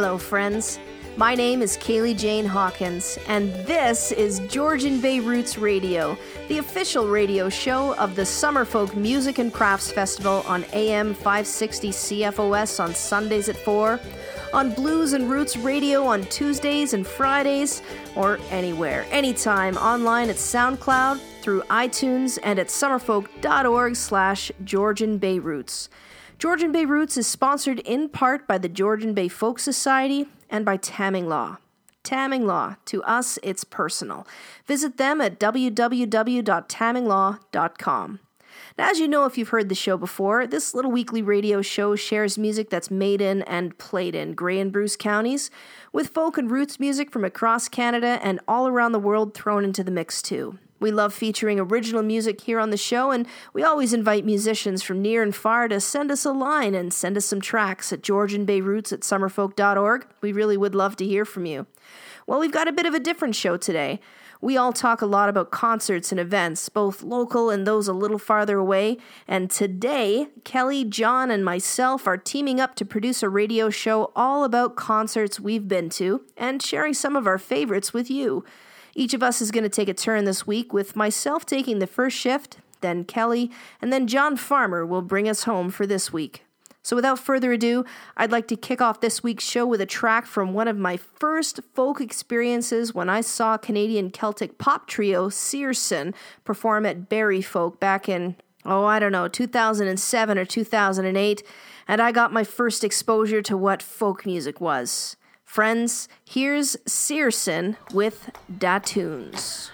Hello, friends. My name is Kaylee Jane Hawkins, and this is Georgian Bay Roots Radio, the official radio show of the Summerfolk Music and Crafts Festival on AM 560 CFOS on Sundays at 4, on Blues and Roots Radio on Tuesdays and Fridays, or anywhere, anytime, online at SoundCloud, through iTunes, and at summerfolk.org/Georgian Bay Roots. Georgian Bay Roots is sponsored in part by the Georgian Bay Folk Society and by Tamming Law. Tamming Law, to us, it's personal. Visit them at www.tamminglaw.com. Now, as you know, if you've heard the show before, this little weekly radio show shares music that's made in and played in Grey and Bruce Counties, with folk and roots music from across Canada and all around the world thrown into the mix, too. We love featuring original music here on the show, and we always invite musicians from near and far to send us a line and send us some tracks at georgianbayroots@summerfolk.org. We really would love to hear from you. Well, we've got a bit of a different show today. We all talk a lot about concerts and events, both local and those a little farther away, and today, Kelly, John, and myself are teaming up to produce a radio show all about concerts we've been to and sharing some of our favorites with you. Each of us is going to take a turn this week, with myself taking the first shift, then Kelly, and then John Farmer will bring us home for this week. So without further ado, I'd like to kick off this week's show with a track from one of my first folk experiences when I saw Canadian Celtic pop trio Searson perform at Berry Folk back in, 2007 or 2008, and I got my first exposure to what folk music was. Friends, here's Searson with Da Tunes.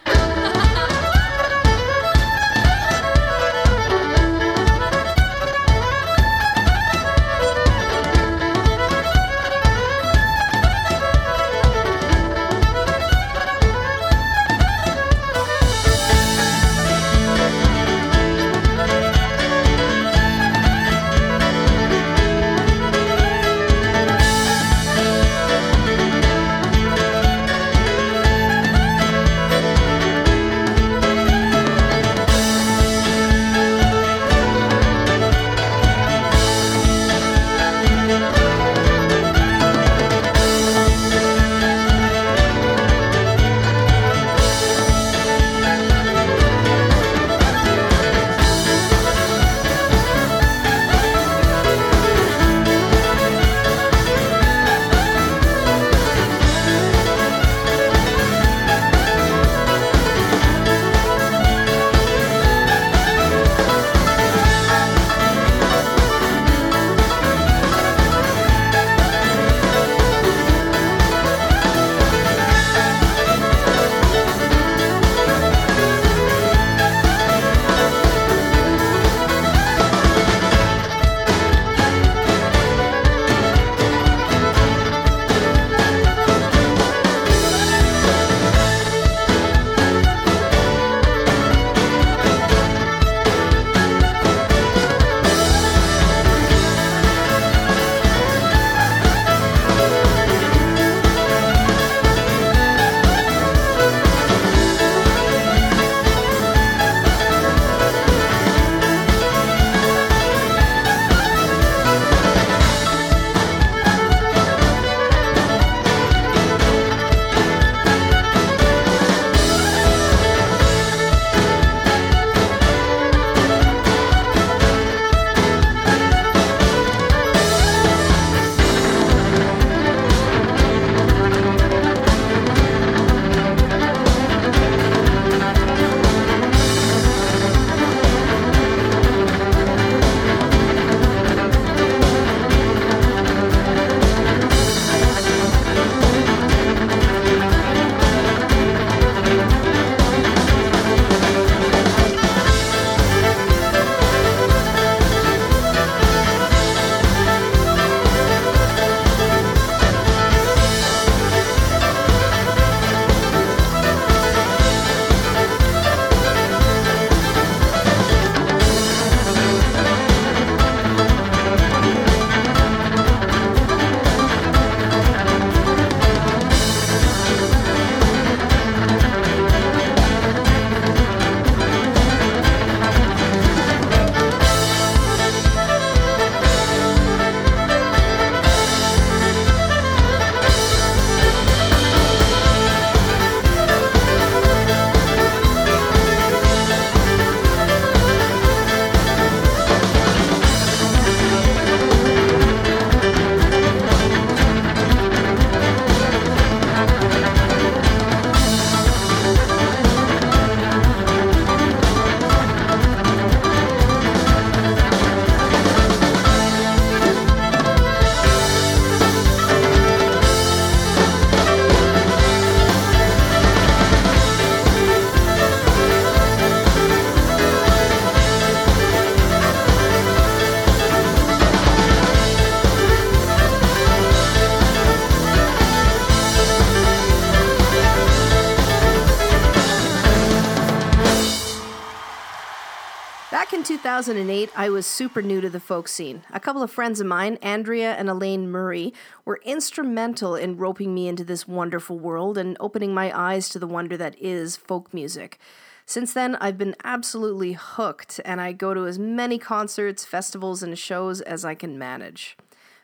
2008, I was super new to the folk scene. A couple of friends of mine, Andrea and Elaine Murray, were instrumental in roping me into this wonderful world and opening my eyes to the wonder that is folk music. Since then, I've been absolutely hooked, and I go to as many concerts, festivals, and shows as I can manage.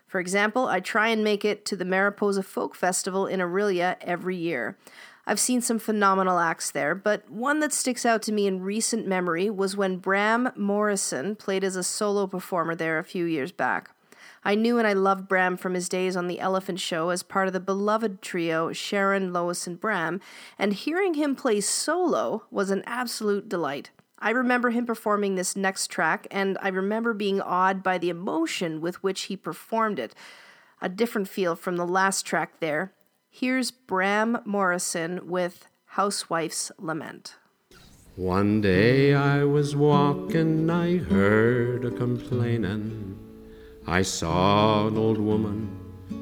For example, I try and make it to the Mariposa Folk Festival in Orillia every year. I've seen some phenomenal acts there, but one that sticks out to me in recent memory was when Bram Morrison played as a solo performer there a few years back. I knew and I loved Bram from his days on The Elephant Show as part of the beloved trio Sharon, Lois, and Bram, and hearing him play solo was an absolute delight. I remember him performing this next track, and I remember being awed by the emotion with which he performed it. A different feel from the last track there. Here's Bram Morrison with Housewife's Lament. One day I was walking, I heard a complaining. I saw an old woman,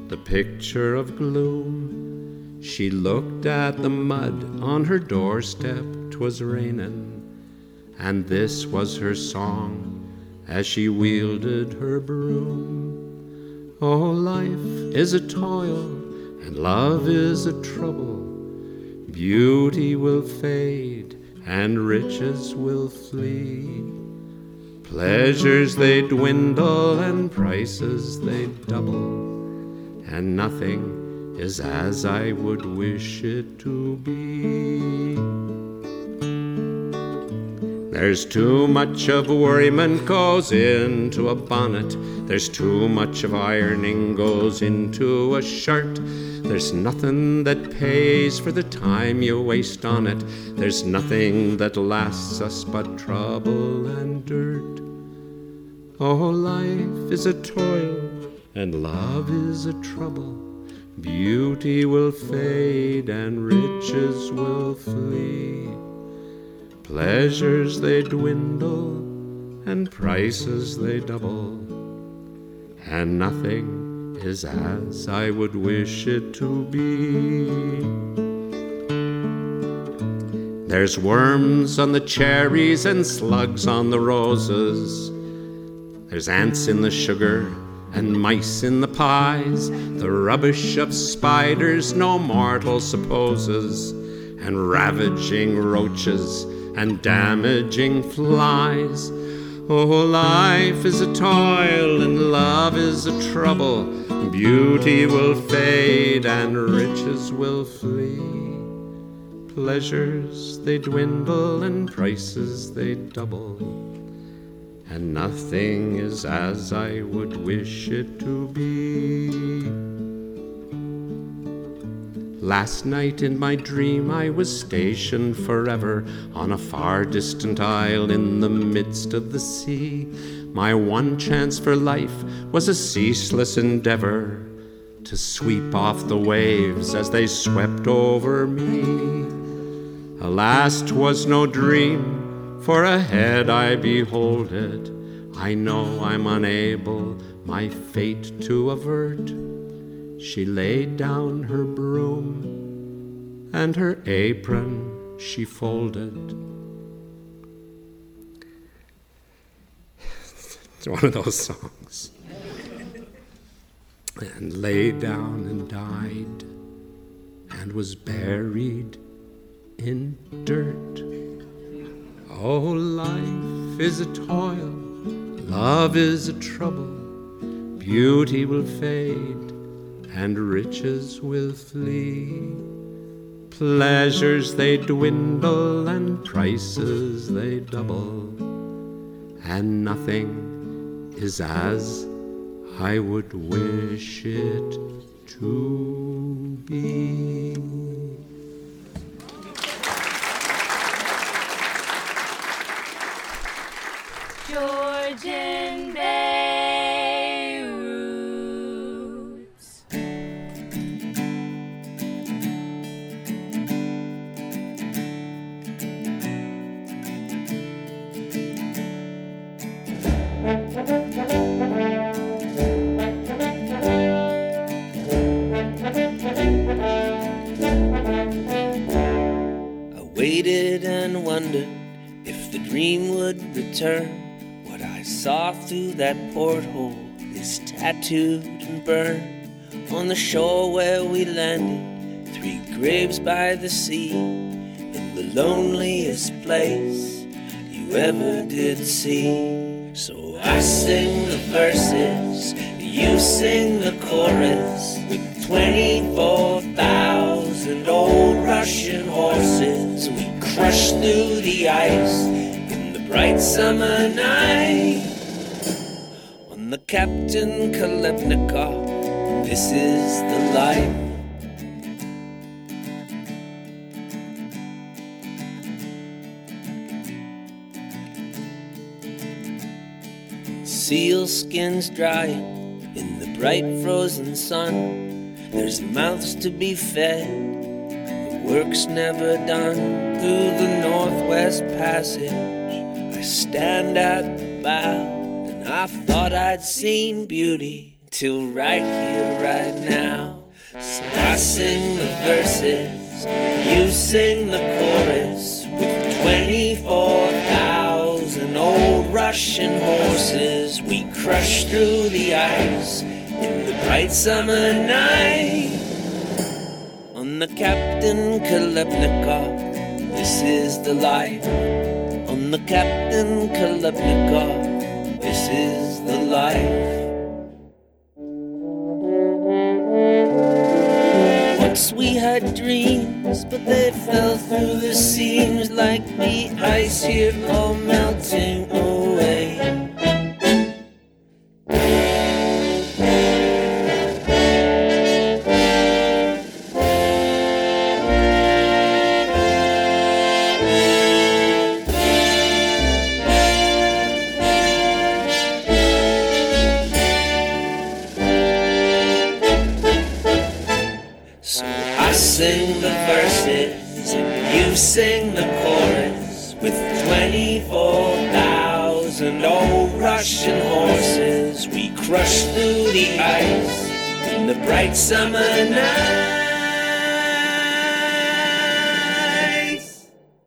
the picture of gloom. She looked at the mud on her doorstep, 'twas raining. And this was her song as she wielded her broom. Oh, life is a toil and love is a trouble. Beauty will fade and riches will flee. Pleasures they dwindle and prices they double. And nothing is as I would wish it to be. There's too much of worriment goes into a bonnet. There's too much of ironing goes into a shirt. There's nothing that pays for the time you waste on it. There's nothing that lasts us but trouble and dirt. Oh, life is a toil and love is a trouble. Beauty will fade and riches will flee. Pleasures they dwindle and prices they double, and nothing is as I would wish it to be. There's worms on the cherries and slugs on the roses. There's ants in the sugar and mice in the pies. The rubbish of spiders no mortal supposes, and ravaging roaches and damaging flies. Oh, life is a toil and love is a trouble. Beauty will fade and riches will flee. Pleasures they dwindle and prices they double, and nothing is as I would wish it to be. Last night in my dream I was stationed forever on a far distant isle in the midst of the sea. My one chance for life was a ceaseless endeavor to sweep off the waves as they swept over me. Alas, 'twas no dream, for ahead I behold it. I know I'm unable my fate to avert. She laid down her broom and her apron she folded. It's one of those songs. And lay down and died and was buried in dirt. Oh, life is a toil, love is a trouble. Beauty will fade and riches will flee. Pleasures they dwindle and prices they double, and nothing is as I would wish it to be. Georgian Bay. I waited and wondered if the dream would return. What saw through that porthole is tattooed and burned. On the shore where we landed, three graves by the sea, in the loneliest place you ever did see. So I sing the verses, you sing the chorus, with 24,000 old Russian horses. We crush through the ice in the bright summer night. On the Captain Kalepnikov, this is the life. Seal skins drying in the bright frozen sun. There's mouths to be fed, the work's never done. Through the Northwest Passage, I stand at the bow, and I thought I'd seen beauty till right here, right now. So I sing the verses, you sing the chorus, with 24,000 old Russian horses. We crush through the ice in the bright summer night. On the Captain Kalepnikov, this is the life. On the Captain Kalepnikov, this is the life. Once we had dreams, but they fell through the seams like the ice here all melting away. Sing the chorus with 24,000 old Russian horses. We crush through the ice in the bright summer night.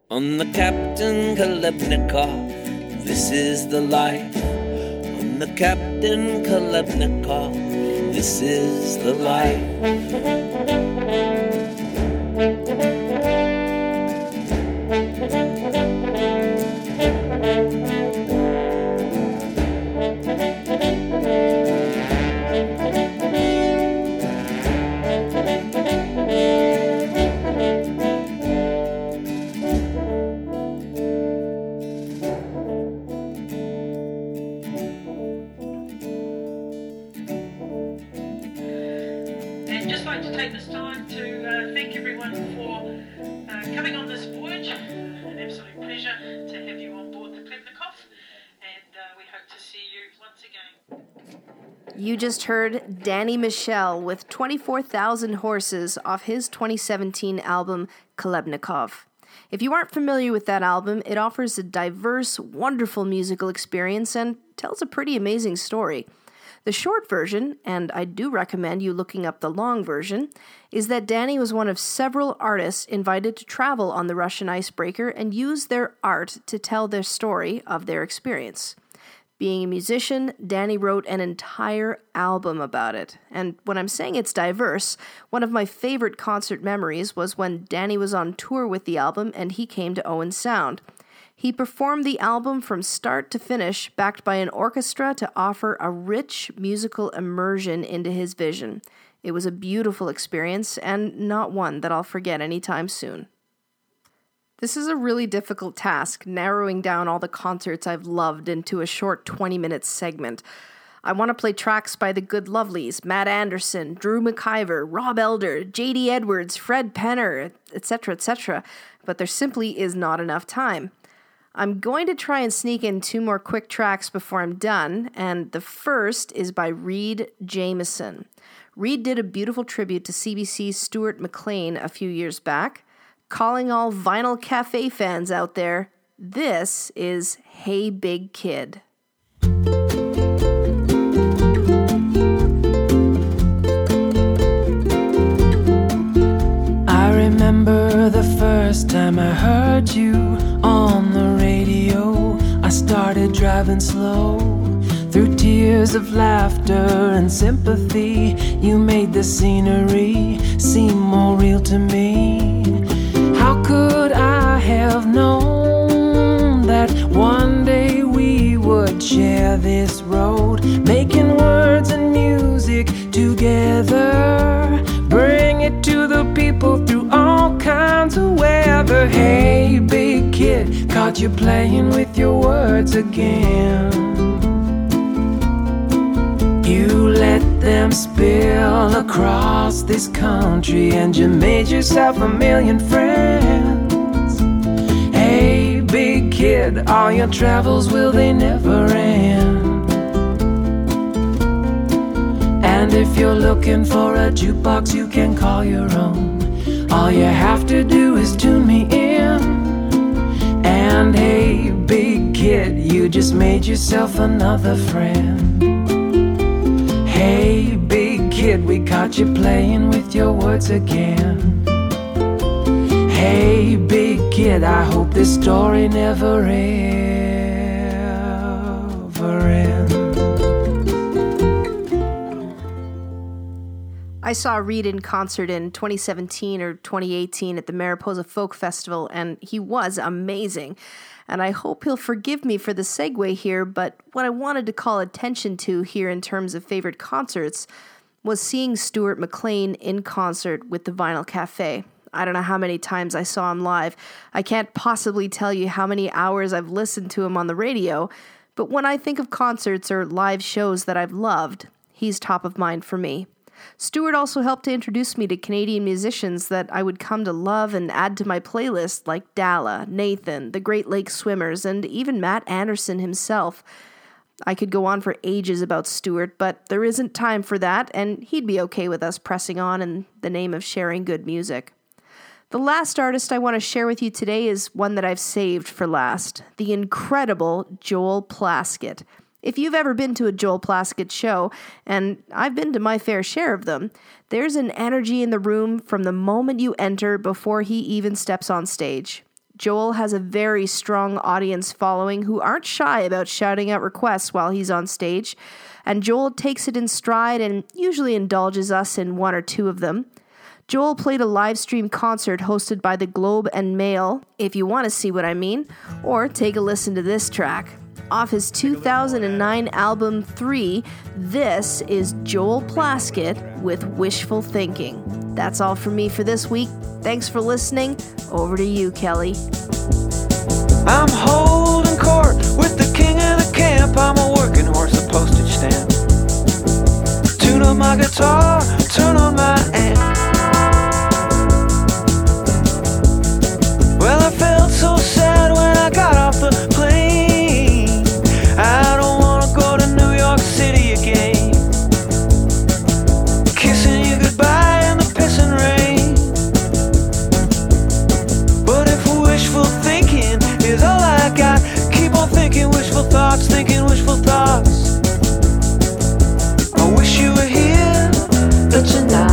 On the Captain Kalepnikov, this is the life. On the Captain Kalepnikov, this is the life. You just heard Danny Michel with 24,000 Horses off his 2017 album, Kalepnikov. If you aren't familiar with that album, it offers a diverse, wonderful musical experience and tells a pretty amazing story. The short version, and I do recommend you looking up the long version, is that Danny was one of several artists invited to travel on the Russian icebreaker and use their art to tell their story of their experience. Being a musician, Danny wrote an entire album about it. And when I'm saying it's diverse, one of my favorite concert memories was when Danny was on tour with the album and he came to Owen Sound. He performed the album from start to finish, backed by an orchestra to offer a rich musical immersion into his vision. It was a beautiful experience and not one that I'll forget anytime soon. This is a really difficult task, narrowing down all the concerts I've loved into a short 20-minute segment. I want to play tracks by the Good Lovelies, Matt Anderson, Drew McIver, Rob Elder, J.D. Edwards, Fred Penner, etc., etc., but there simply is not enough time. I'm going to try and sneak in two more quick tracks before I'm done, and the first is by Reed Jameson. Reed did a beautiful tribute to CBC's Stuart McLean a few years back. Calling all Vinyl Cafe fans out there, this is Hey Big Kid. I remember the first time I heard you on the radio. I started driving slow. years of laughter and sympathy. You made the scenery seem more real to me. How could I have known that one day we would share this road, making words and music together, bring it to the people through all kinds of weather. Hey, big kid, caught you playing with your words again. You let them spill across this country, and you made yourself a million friends. Hey, big kid, all your travels, will they never end? And if you're looking for a jukebox, you can call your own. All you have to do is tune me in. And hey, big kid, you just made yourself another friend. Hey, big kid, we caught you playing with your words again. Hey, big kid, I hope this story never ever ends. I saw Reed in concert in 2017 or 2018 at the Mariposa Folk Festival, and he was amazing. And I hope he'll forgive me for the segue here, but what I wanted to call attention to here in terms of favorite concerts was seeing Stuart McLean in concert with the Vinyl Cafe. I don't know how many times I saw him live. I can't possibly tell you how many hours I've listened to him on the radio, but when I think of concerts or live shows that I've loved, he's top of mind for me. Stuart also helped to introduce me to Canadian musicians that I would come to love and add to my playlist, like Dalla, Nathan, the Great Lakes Swimmers, and even Matt Anderson himself. I could go on for ages about Stuart, but there isn't time for that, and he'd be okay with us pressing on in the name of sharing good music. The last artist I want to share with you today is one that I've saved for last, the incredible Joel Plaskett. If you've ever been to a Joel Plaskett show, and I've been to my fair share of them, there's an energy in the room from the moment you enter before he even steps on stage. Joel has a very strong audience following who aren't shy about shouting out requests while he's on stage, and Joel takes it in stride and usually indulges us in one or two of them. Joel played a live stream concert hosted by the Globe and Mail, if you want to see what I mean, or take a listen to this track. Off his 2009 album 3, this is Joel Plaskett with Wishful Thinking. That's all for me for this week. Thanks for listening. Over to you, Kelly. I'm holding court with the king of the camp. I'm a working horse, a postage stamp. Tune on my guitar, turn on my amp. Well, I felt so sad when I got off the plane. I don't wanna go to New York City again. Kissing you goodbye in the pissing rain. But if wishful thinking is all I got, keep on thinking wishful thoughts. I wish you were here, but you're not.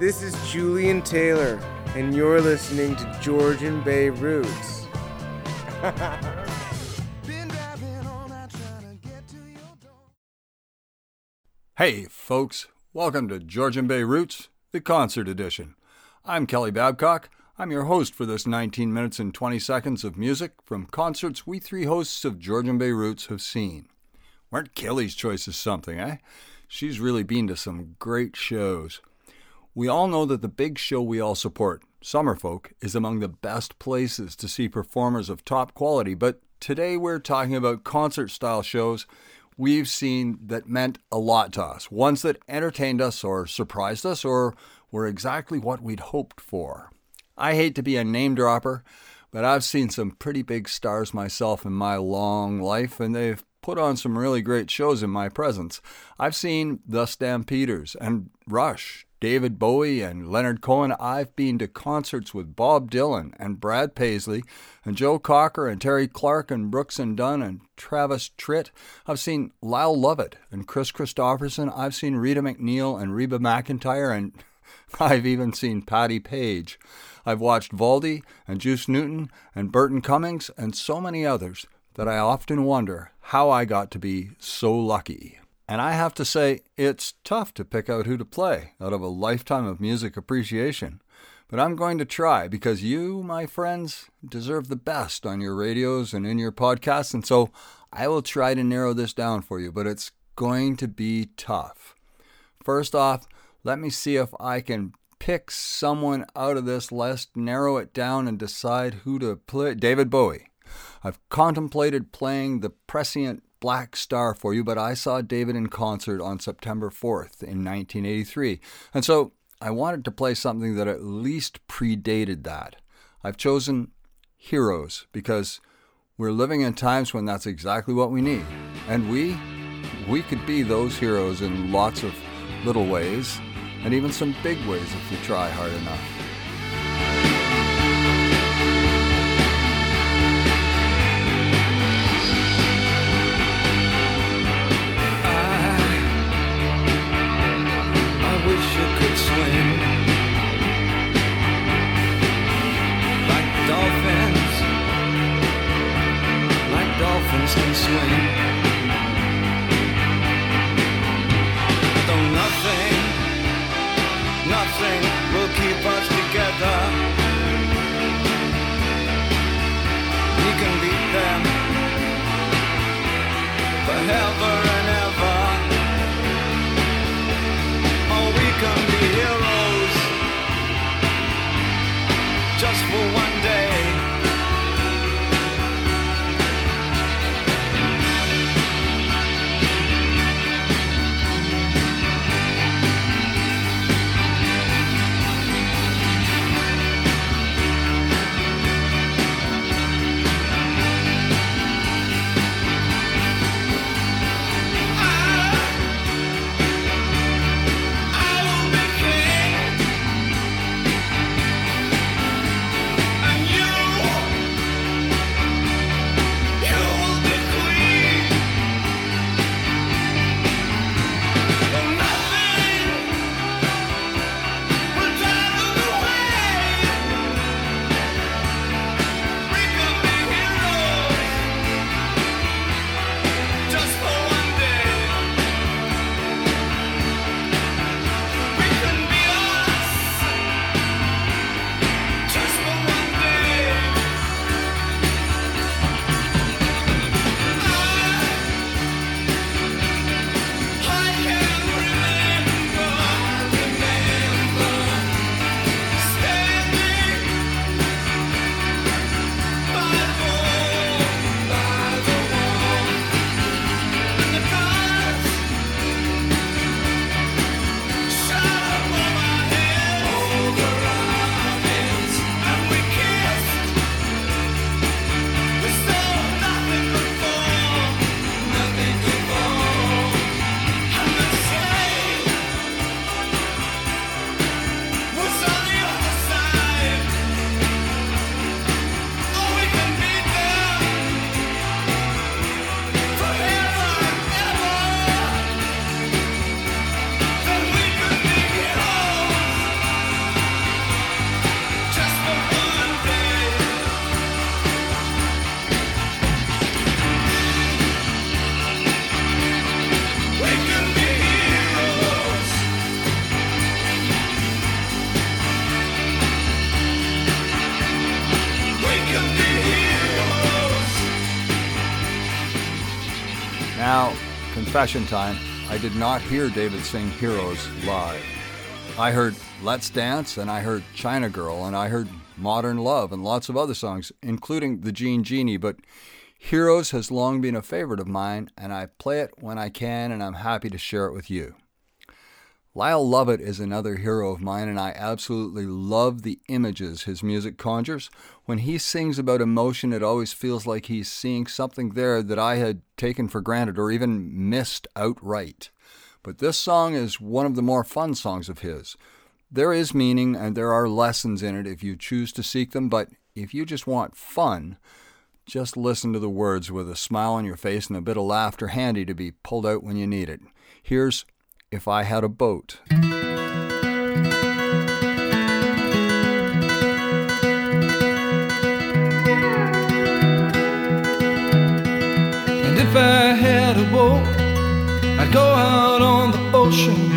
This is Julian Taylor, and you're listening to Georgian Bay Roots. Hey, folks. Welcome to Georgian Bay Roots, the concert edition. I'm Kelly Babcock. I'm your host for this 19 minutes and 20 seconds of music from concerts we three hosts of Georgian Bay Roots have seen. Weren't Kelly's choices something, eh? She's really been to some great shows. We all know that the big show we all support, Summerfolk, is among the best places to see performers of top quality, but today we're talking about concert-style shows we've seen that meant a lot to us, ones that entertained us or surprised us or were exactly what we'd hoped for. I hate to be a name-dropper, But I've seen some pretty big stars myself in my long life, and they've put on some really great shows in my presence. I've seen The Stampeders and Rush, David Bowie and Leonard Cohen. I've been to concerts with Bob Dylan and Brad Paisley and Joe Cocker and Terry Clark and Brooks and Dunn and Travis Tritt. I've seen Lyle Lovett and Chris Christopherson. I've seen Rita McNeil and Reba McEntire, and I've even seen Patti Page. I've watched Valdy and Juice Newton and Burton Cummings and so many others that I often wonder how I got to be so lucky. And I have to say, it's tough to pick out who to play out of a lifetime of music appreciation. But I'm going to try, because you, my friends, deserve the best on your radios and in your podcasts. And so I will try to narrow this down for you, but it's going to be tough. First off, let me see if I can pick someone out of this list, narrow it down, and decide who to play. David Bowie. I've contemplated playing the prescient Black Star for you, but I saw David in concert on September 4th in 1983, and so I wanted to play something that at least predated that. I've chosen Heroes because we're living in times when that's exactly what we need, and we could be those heroes in lots of little ways, and even some big ways if we try hard enough. Can swim, though nothing will keep us together. We can beat them forever and ever. Oh, we can be heroes just for one day. Confession time, I did not hear David sing Heroes live. I heard Let's Dance, and I heard China Girl, and I heard Modern Love, and lots of other songs, including the Gene Genie, but Heroes has long been a favorite of mine, and I play it when I can, and I'm happy to share it with you. Lyle Lovett is another hero of mine, and I absolutely love the images his music conjures. When he sings about emotion, it always feels like he's seeing something there that I had taken for granted or even missed outright. But this song is one of the more fun songs of his. There is meaning and there are lessons in it if you choose to seek them, but if you just want fun, just listen to the words with a smile on your face and a bit of laughter handy to be pulled out when you need it. Here's If I Had a Boat. And if I had a boat, I'd go out on the ocean.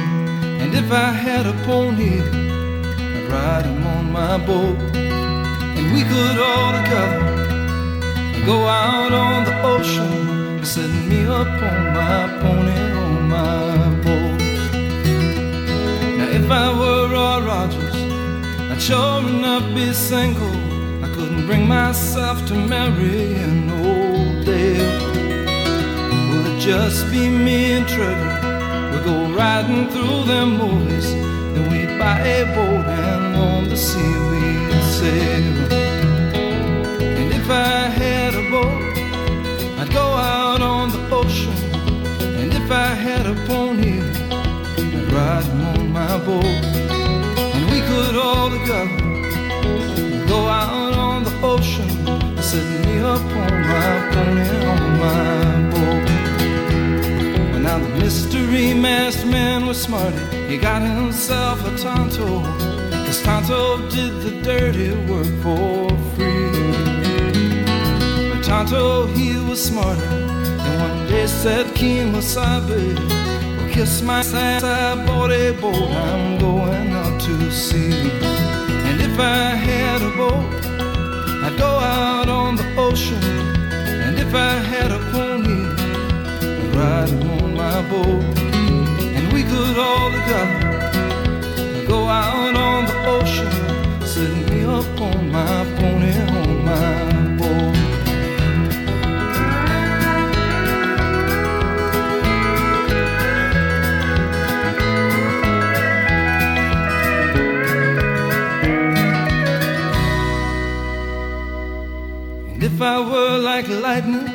And if I had a pony, I'd ride him on my boat. And we could all together go out on the ocean, set me up on my pony, on my boat. If I were Roy Rogers, I'd sure enough be single. I couldn't bring myself to marry an old Dale. Will it just be me and Trevor? We'll go riding through them movies, then we'd buy a boat and on the sea we'd sail. And if I had a boat, I'd go out on the ocean. And if I had a pony, I'd ride him on my boat. And we could all together go out on the ocean, set me up on my pony, on my boat. Well, now the mystery masked man was smart. He got himself a Tonto, 'cause Tonto did the dirty work for free. But Tonto, he was smarter, and one day said Kemosabe, kiss my ass, I bought a boat, I'm going out to sea. And if I had a boat, I'd go out on the ocean. And if I had a pony, I'd ride him on my boat. And we could all together go out on the ocean, set me up on my pony, on my boat. If I were like lightning,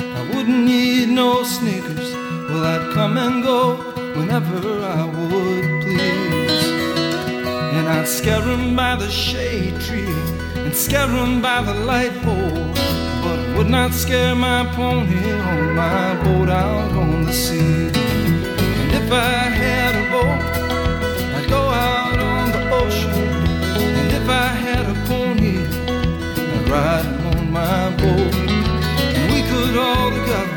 I wouldn't need no sneakers. Well, I'd come and go whenever I would please. And I'd scare him by the shade tree and scare him by the light pole, but would not scare my pony on my boat out on the sea. And if I had a boat, I'd go out on the ocean. And if I had a pony, I'd ride my boat. And we could all together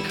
and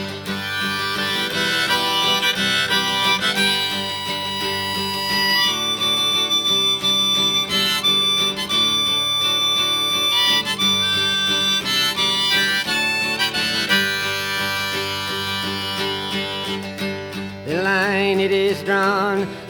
It is drawn,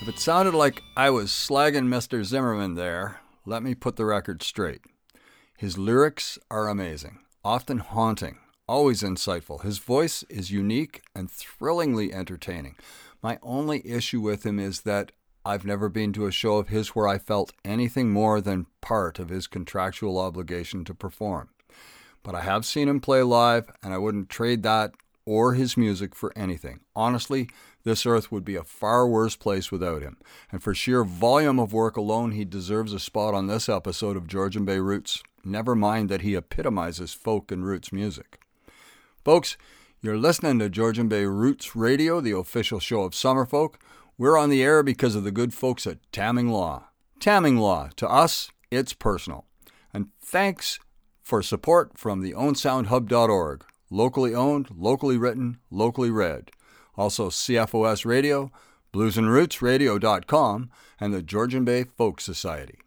If it sounded like I was slagging Mr. Zimmerman there, let me put the record straight. His lyrics are amazing, often haunting, always insightful. His voice is unique and thrillingly entertaining. My only issue with him is that I've never been to a show of his where I felt anything more than part of his contractual obligation to perform. But I have seen him play live, and I wouldn't trade that or his music for anything. Honestly, this earth would be a far worse place without him. And for sheer volume of work alone, he deserves a spot on this episode of Georgian Bay Roots. Never mind that he epitomizes folk and roots music. Folks, you're listening to Georgian Bay Roots Radio, the official show of Summerfolk. We're on the air because of the good folks at Tamming Law. Tamming Law, to us, it's personal. And thanks for support from the ownsoundhub.org. Locally owned, locally written, locally read. Also CFOS Radio, bluesandrootsradio.com, and the Georgian Bay Folk Society.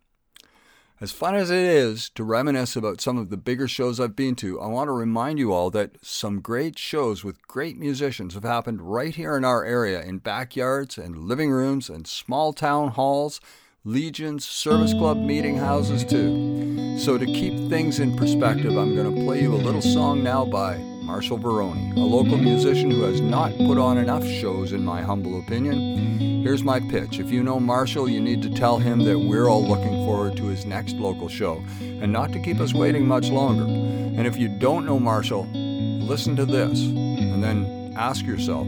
As fun as it is to reminisce about some of the bigger shows I've been to, I want to remind you all that some great shows with great musicians have happened right here in our area, in backyards and living rooms and small town halls, legions, service club meeting houses too. So to keep things in perspective, I'm going to play you a little song now by Marshall Veroni, a local musician who has not put on enough shows in my humble opinion. Here's my pitch. If you know Marshall, you need to tell him that we're all looking forward to his next local show and not to keep us waiting much longer. And if you don't know Marshall, listen to this and then ask yourself,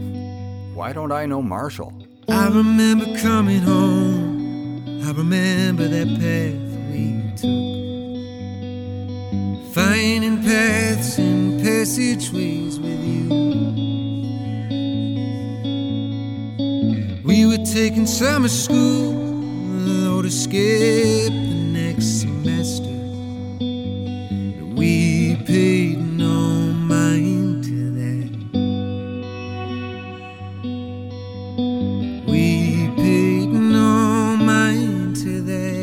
why don't I know Marshall? I remember coming home, I remember that path we took, finding paths and passageways with you. We were taking summer school, though to skip the next semester, and we paid no mind to that. We paid no mind to that.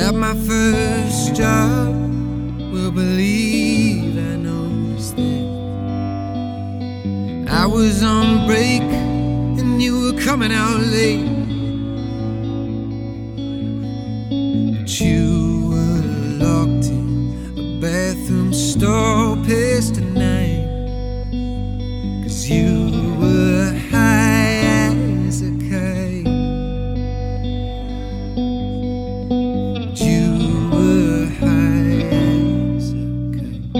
At my first job, we'll believe I noticed that was on break and you were coming out late, but you were locked in a bathroom stall past the night, 'cause you were high as a kite. You were high as a kite.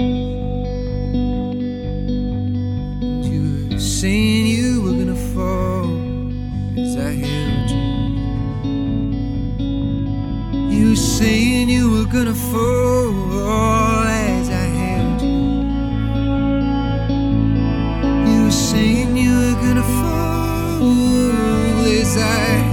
You were saying you were gonna fall as I held you. You were saying you were gonna fall as I held you. You were saying you were gonna fall as I held you.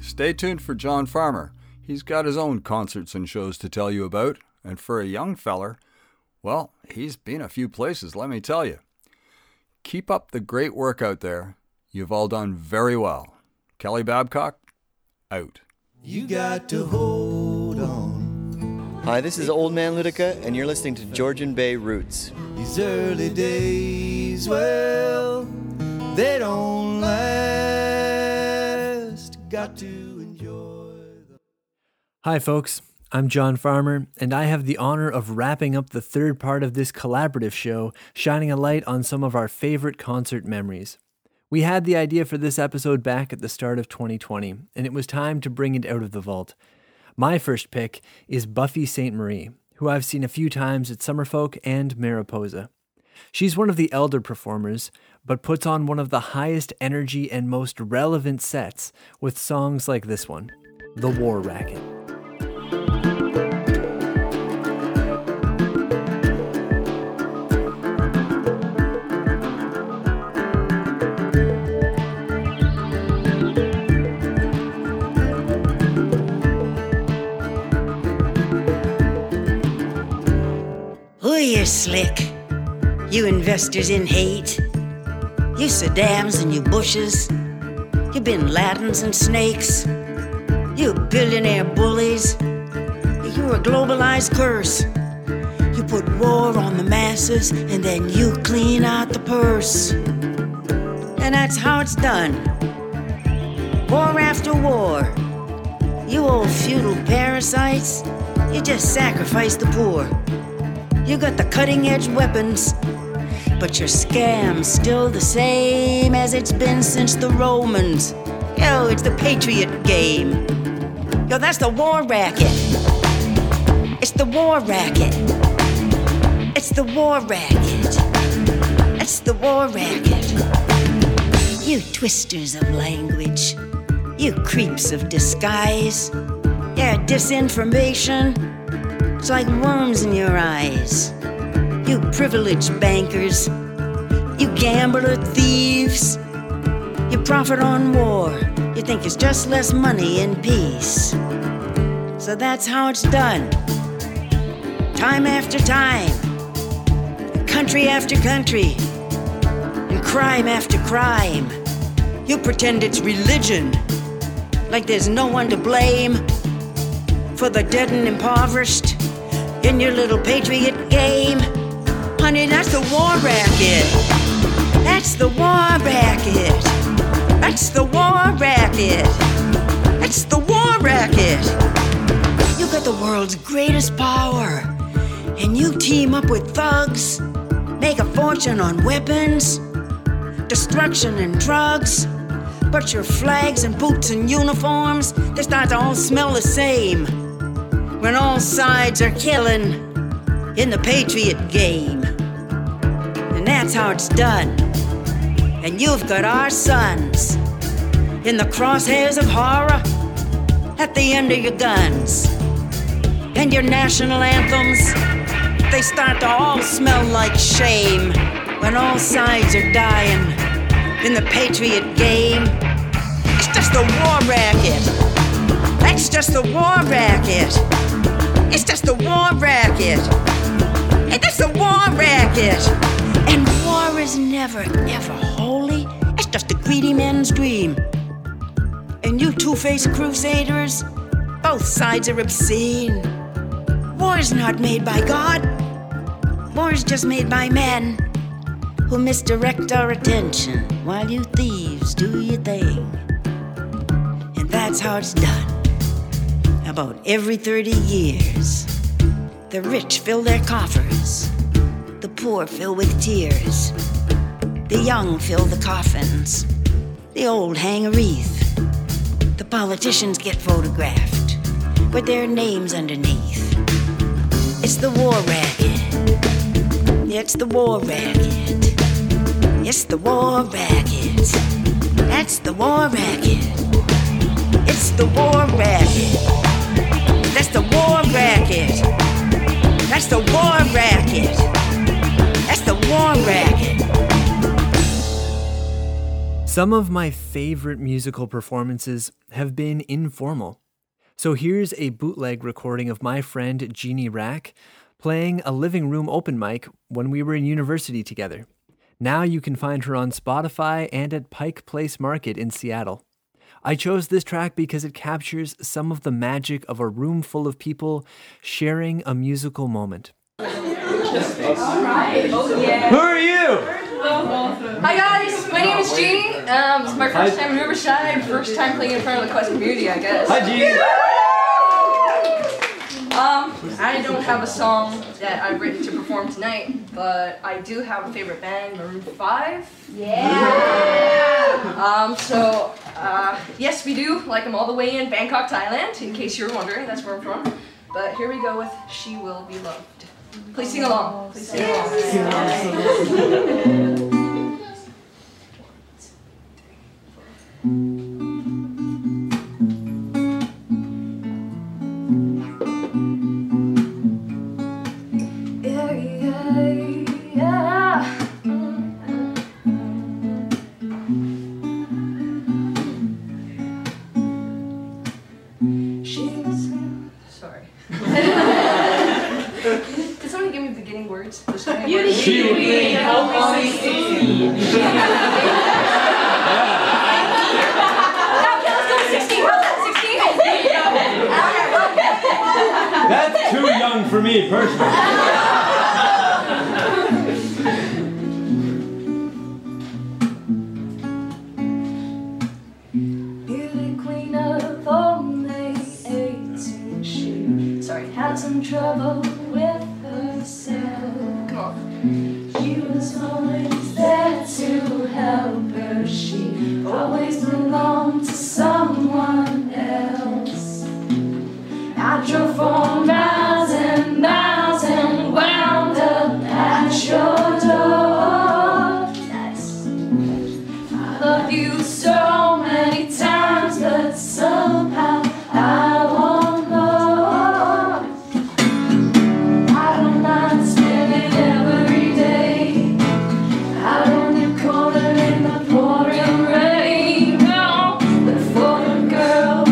Stay tuned for John Farmer. He's got his own concerts and shows to tell you about, and for a young feller, well, he's been a few places, let me tell you. Keep up the great work out there. You've all done very well. Kelly Babcock, out. You got to hold on. Hi, this is Old Man Ludica, and you're listening to Georgian Bay Roots. These early days, well, they don't last. Got to. Hi folks, I'm John Farmer, and I have the honor of wrapping up the third part of this collaborative show, shining a light on some of our favorite concert memories. We had the idea for this episode back at the start of 2020, and it was time to bring it out of the vault. My first pick is Buffy St. Marie, who I've seen a few times at Summerfolk and Mariposa. She's one of the elder performers, but puts on one of the highest energy and most relevant sets with songs like this one, The War Racket. sure you're slick, you investors in hate, you Saddams and you Bushes, you Bin Ladens and snakes, you billionaire bullies, you're a globalized curse. You put war on the masses and then you clean out the purse. And that's how it's done. War after war. You old feudal parasites, you just sacrifice the poor. You got the cutting edge weapons, but your scam's still the same as it's been since the Romans. Yo, it's the Patriot game. Yo, that's the war racket. It's the war racket. It's the war racket. It's the war racket. You twisters of language. You creeps of disguise. Yeah, disinformation. It's like worms in your eyes. You privileged bankers. You gambler thieves. You profit on war. You think it's just less money in peace. So that's how it's done. Time after time. Country after country. And crime after crime. You pretend it's religion. Like there's no one to blame for the dead and impoverished in your little patriot game. Honey, that's the war racket. That's the war racket. That's the war racket. That's the war racket. You got the world's greatest power, and you team up with thugs, make a fortune on weapons, destruction and drugs. But your flags and boots and uniforms, they start to all smell the same when all sides are killing in the Patriot game. And that's how it's done. And you've got our sons in the crosshairs of horror at the end of your guns. And your national anthems, they start to all smell like shame when all sides are dying in the Patriot game. It's just the war racket. That's just the war racket. It's just the war racket. And that's the war racket. And war is never, ever holy. It's just a greedy man's dream. And you two-faced crusaders, both sides are obscene. War is not made by God. War is just made by men who misdirect our attention while you thieves do your thing. And that's how it's done. About every 30 years, the rich fill their coffers, the poor fill with tears, the young fill the coffins, the old hang a wreath, the politicians get photographed with their names underneath. It's the war racket. It's the war racket. It's the war racket. That's the war racket. It's the war racket. That's the war racket. That's the war racket. That's the war racket. Some of my favorite musical performances have been informal. So here's a bootleg recording of my friend Jeannie Rack playing a living room open mic when we were in university together. Now you can find her on Spotify and at Pike Place Market in Seattle. I chose this track because it captures some of the magic of a room full of people sharing a musical moment. Right. Oh, yeah. Who are you? Hi guys, my name is Jeannie. It's my first time in Riverside and first time playing in front of the Quest community, I guess. Hi Jeannie! I don't have a song that I've written to perform tonight, but I do have a favorite band, Maroon 5. Yeah! Yes, we do like them all the way in Bangkok, Thailand, in case you're wondering, that's where I'm from. But here we go with She Will Be Loved. Please sing along. Please sing along. Yeah. words. She would be help on the scene. Now let's go 16. How's that 16? That's too young for me personally. Some trouble with herself. Come on. He was always there to help her. She always belonged to someone else. I drove for miles and miles and wound up at your door. Nice. I love you so many times, but somehow I. Girl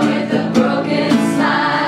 with a broken smile.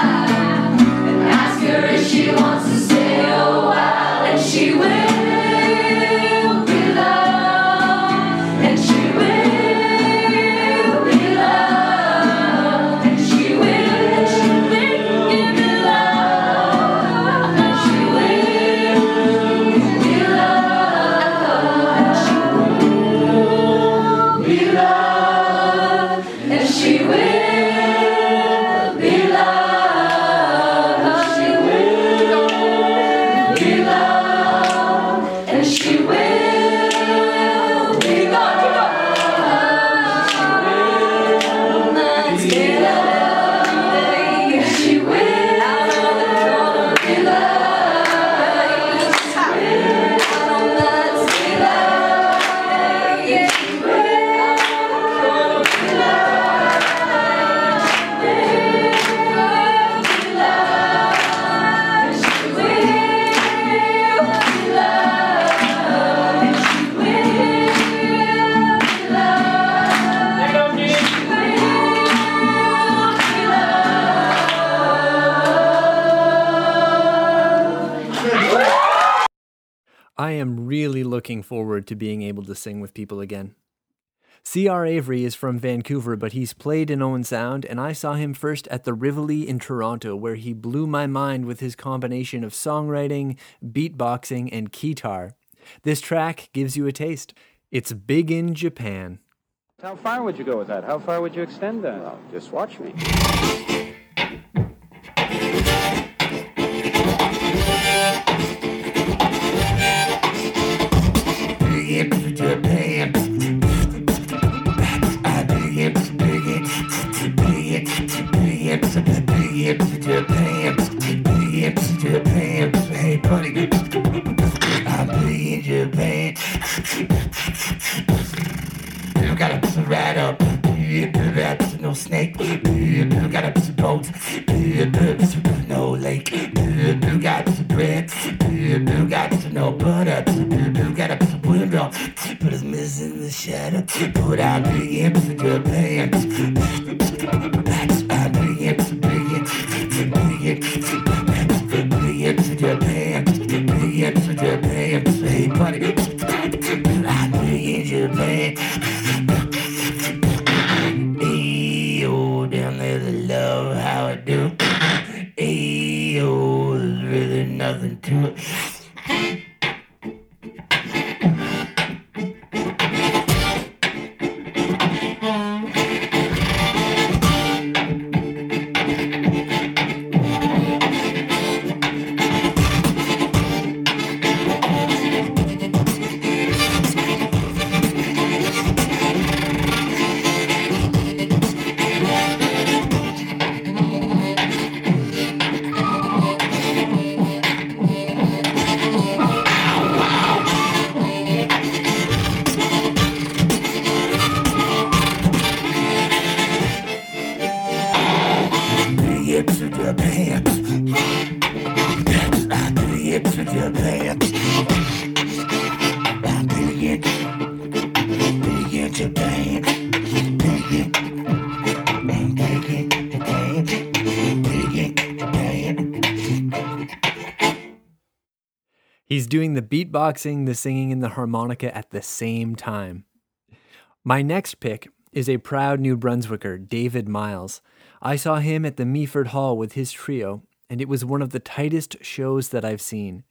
I am really looking forward to being able to sing with people again. C.R. Avery is from Vancouver, but he's played in Owen Sound, and I saw him first at the Rivoli in Toronto, where he blew my mind with his combination of songwriting, beatboxing, and guitar. This track gives you a taste. It's Big in Japan. How far would you go with that? How far would you extend that? Well, just watch me. Big in Japan. Big in Japan. Hey, buddy. I'm big in Japan. Got a rat up, no snake. Got a boat, no lake. Got bread, got no butter. Got a window, but it's missing the shadow. Put out big in Japan. I'm big in Japan. Hey, buddy, I'm big in Japan. Nothing to it. He's doing the beatboxing, the singing, and the harmonica at the same time. My next pick is a proud New Brunswicker, David Miles. I saw him at the Meaford Hall with his trio, and it was one of the tightest shows that I've seen.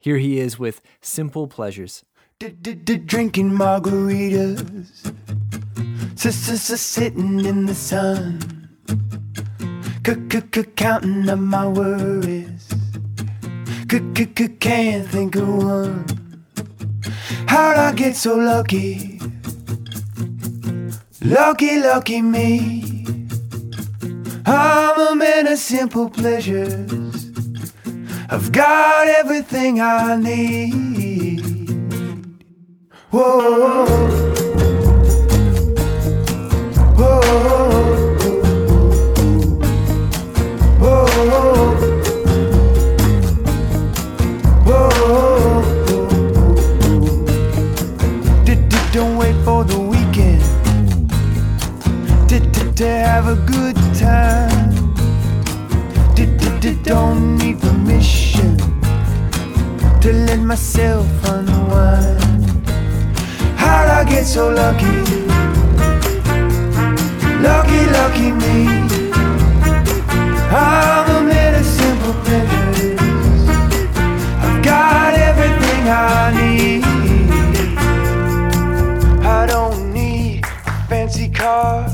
Here he is with Simple Pleasures. Drinking margaritas, sitting in the sun, counting up my worries. Can't think of one. How'd I get so lucky? Lucky me. I'm a man of simple pleasures. I've got everything I need. Whoa. Whoa. To have a good time, don't need permission to let myself unwind. How'd I get so lucky? Lucky me. I'm a man of simple pleasures. I've got everything I need. I don't need a fancy car.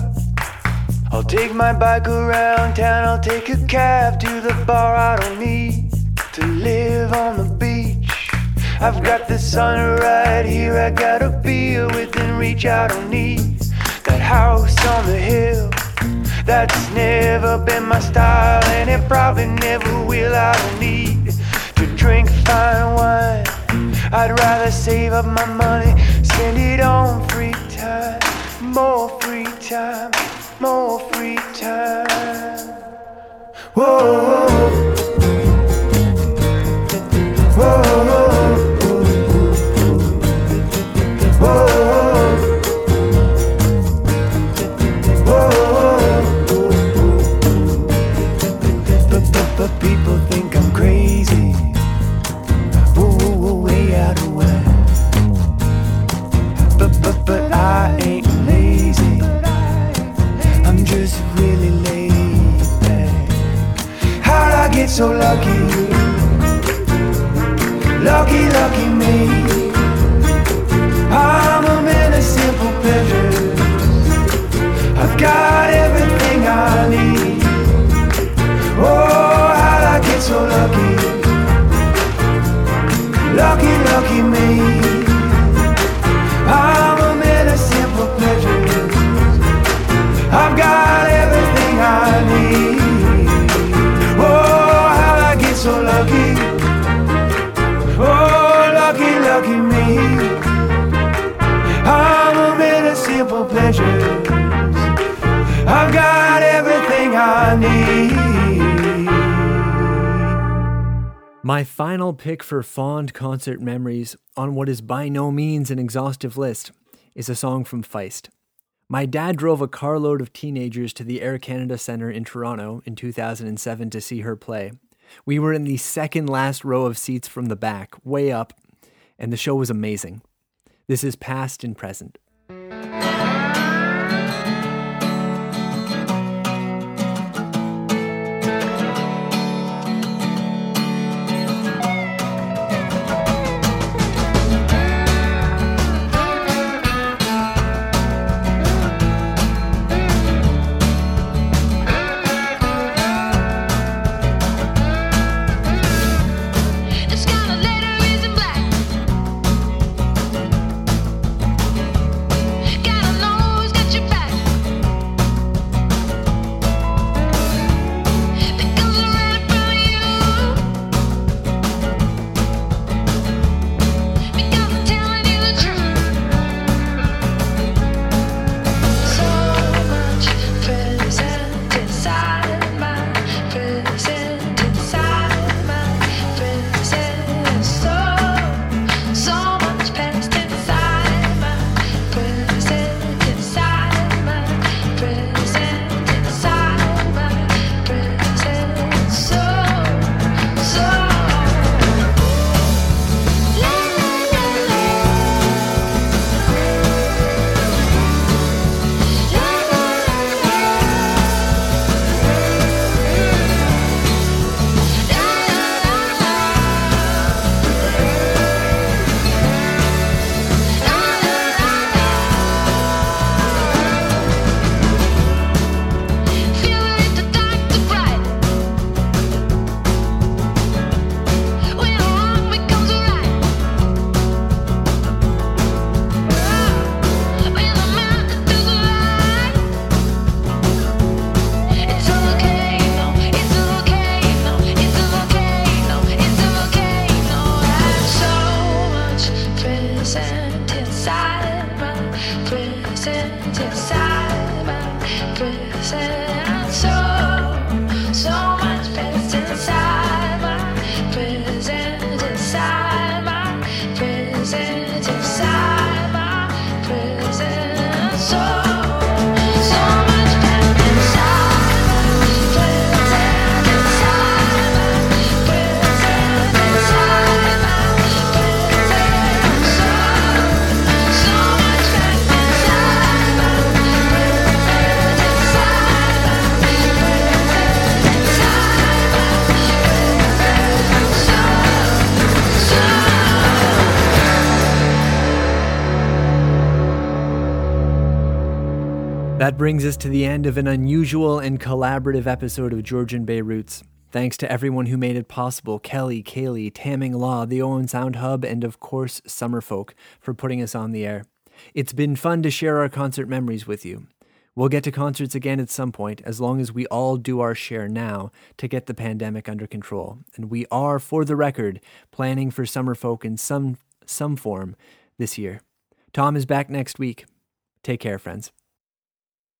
I'll take my bike around town, I'll take a cab to the bar. I don't need to live on the beach. I've got the sun right here, I got a beer within reach. I don't need that house on the hill. That's never been my style, and it probably never will. I don't need to drink fine wine. I'd rather save up my money, spend it on free time. More free time. But people think I'm crazy. Way out of Lucky, lucky me. I'm a man of simple pleasures. I've got everything I need. Oh, how'd I get so lucky? Lucky, lucky me. I'm a man of simple pleasures. I've got everything I need. Oh, how'd I get so lucky? Oh, lucky, lucky me. I'm a man of simple pleasures. I've got everything I need. My final pick for fond concert memories on what is by no means an exhaustive list is a song from Feist. My dad drove a carload of teenagers to the Air Canada Centre in Toronto in 2007 to see her play. We were in the second last row of seats from the back, way up, and the show was amazing. This is Past and Present. That brings us to the end of an unusual and collaborative episode of Georgian Bay Roots. Thanks to everyone who made it possible, Kelly, Kaylee, Tamming Law, the Owen Sound Hub, and of course, Summerfolk, for putting us on the air. It's been fun to share our concert memories with you. We'll get to concerts again at some point, as long as we all do our share now to get the pandemic under control. And we are, for the record, planning for Summerfolk in some form this year. Tom is back next week. Take care, friends.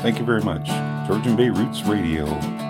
Thank you very much. Georgian Bay Roots Radio.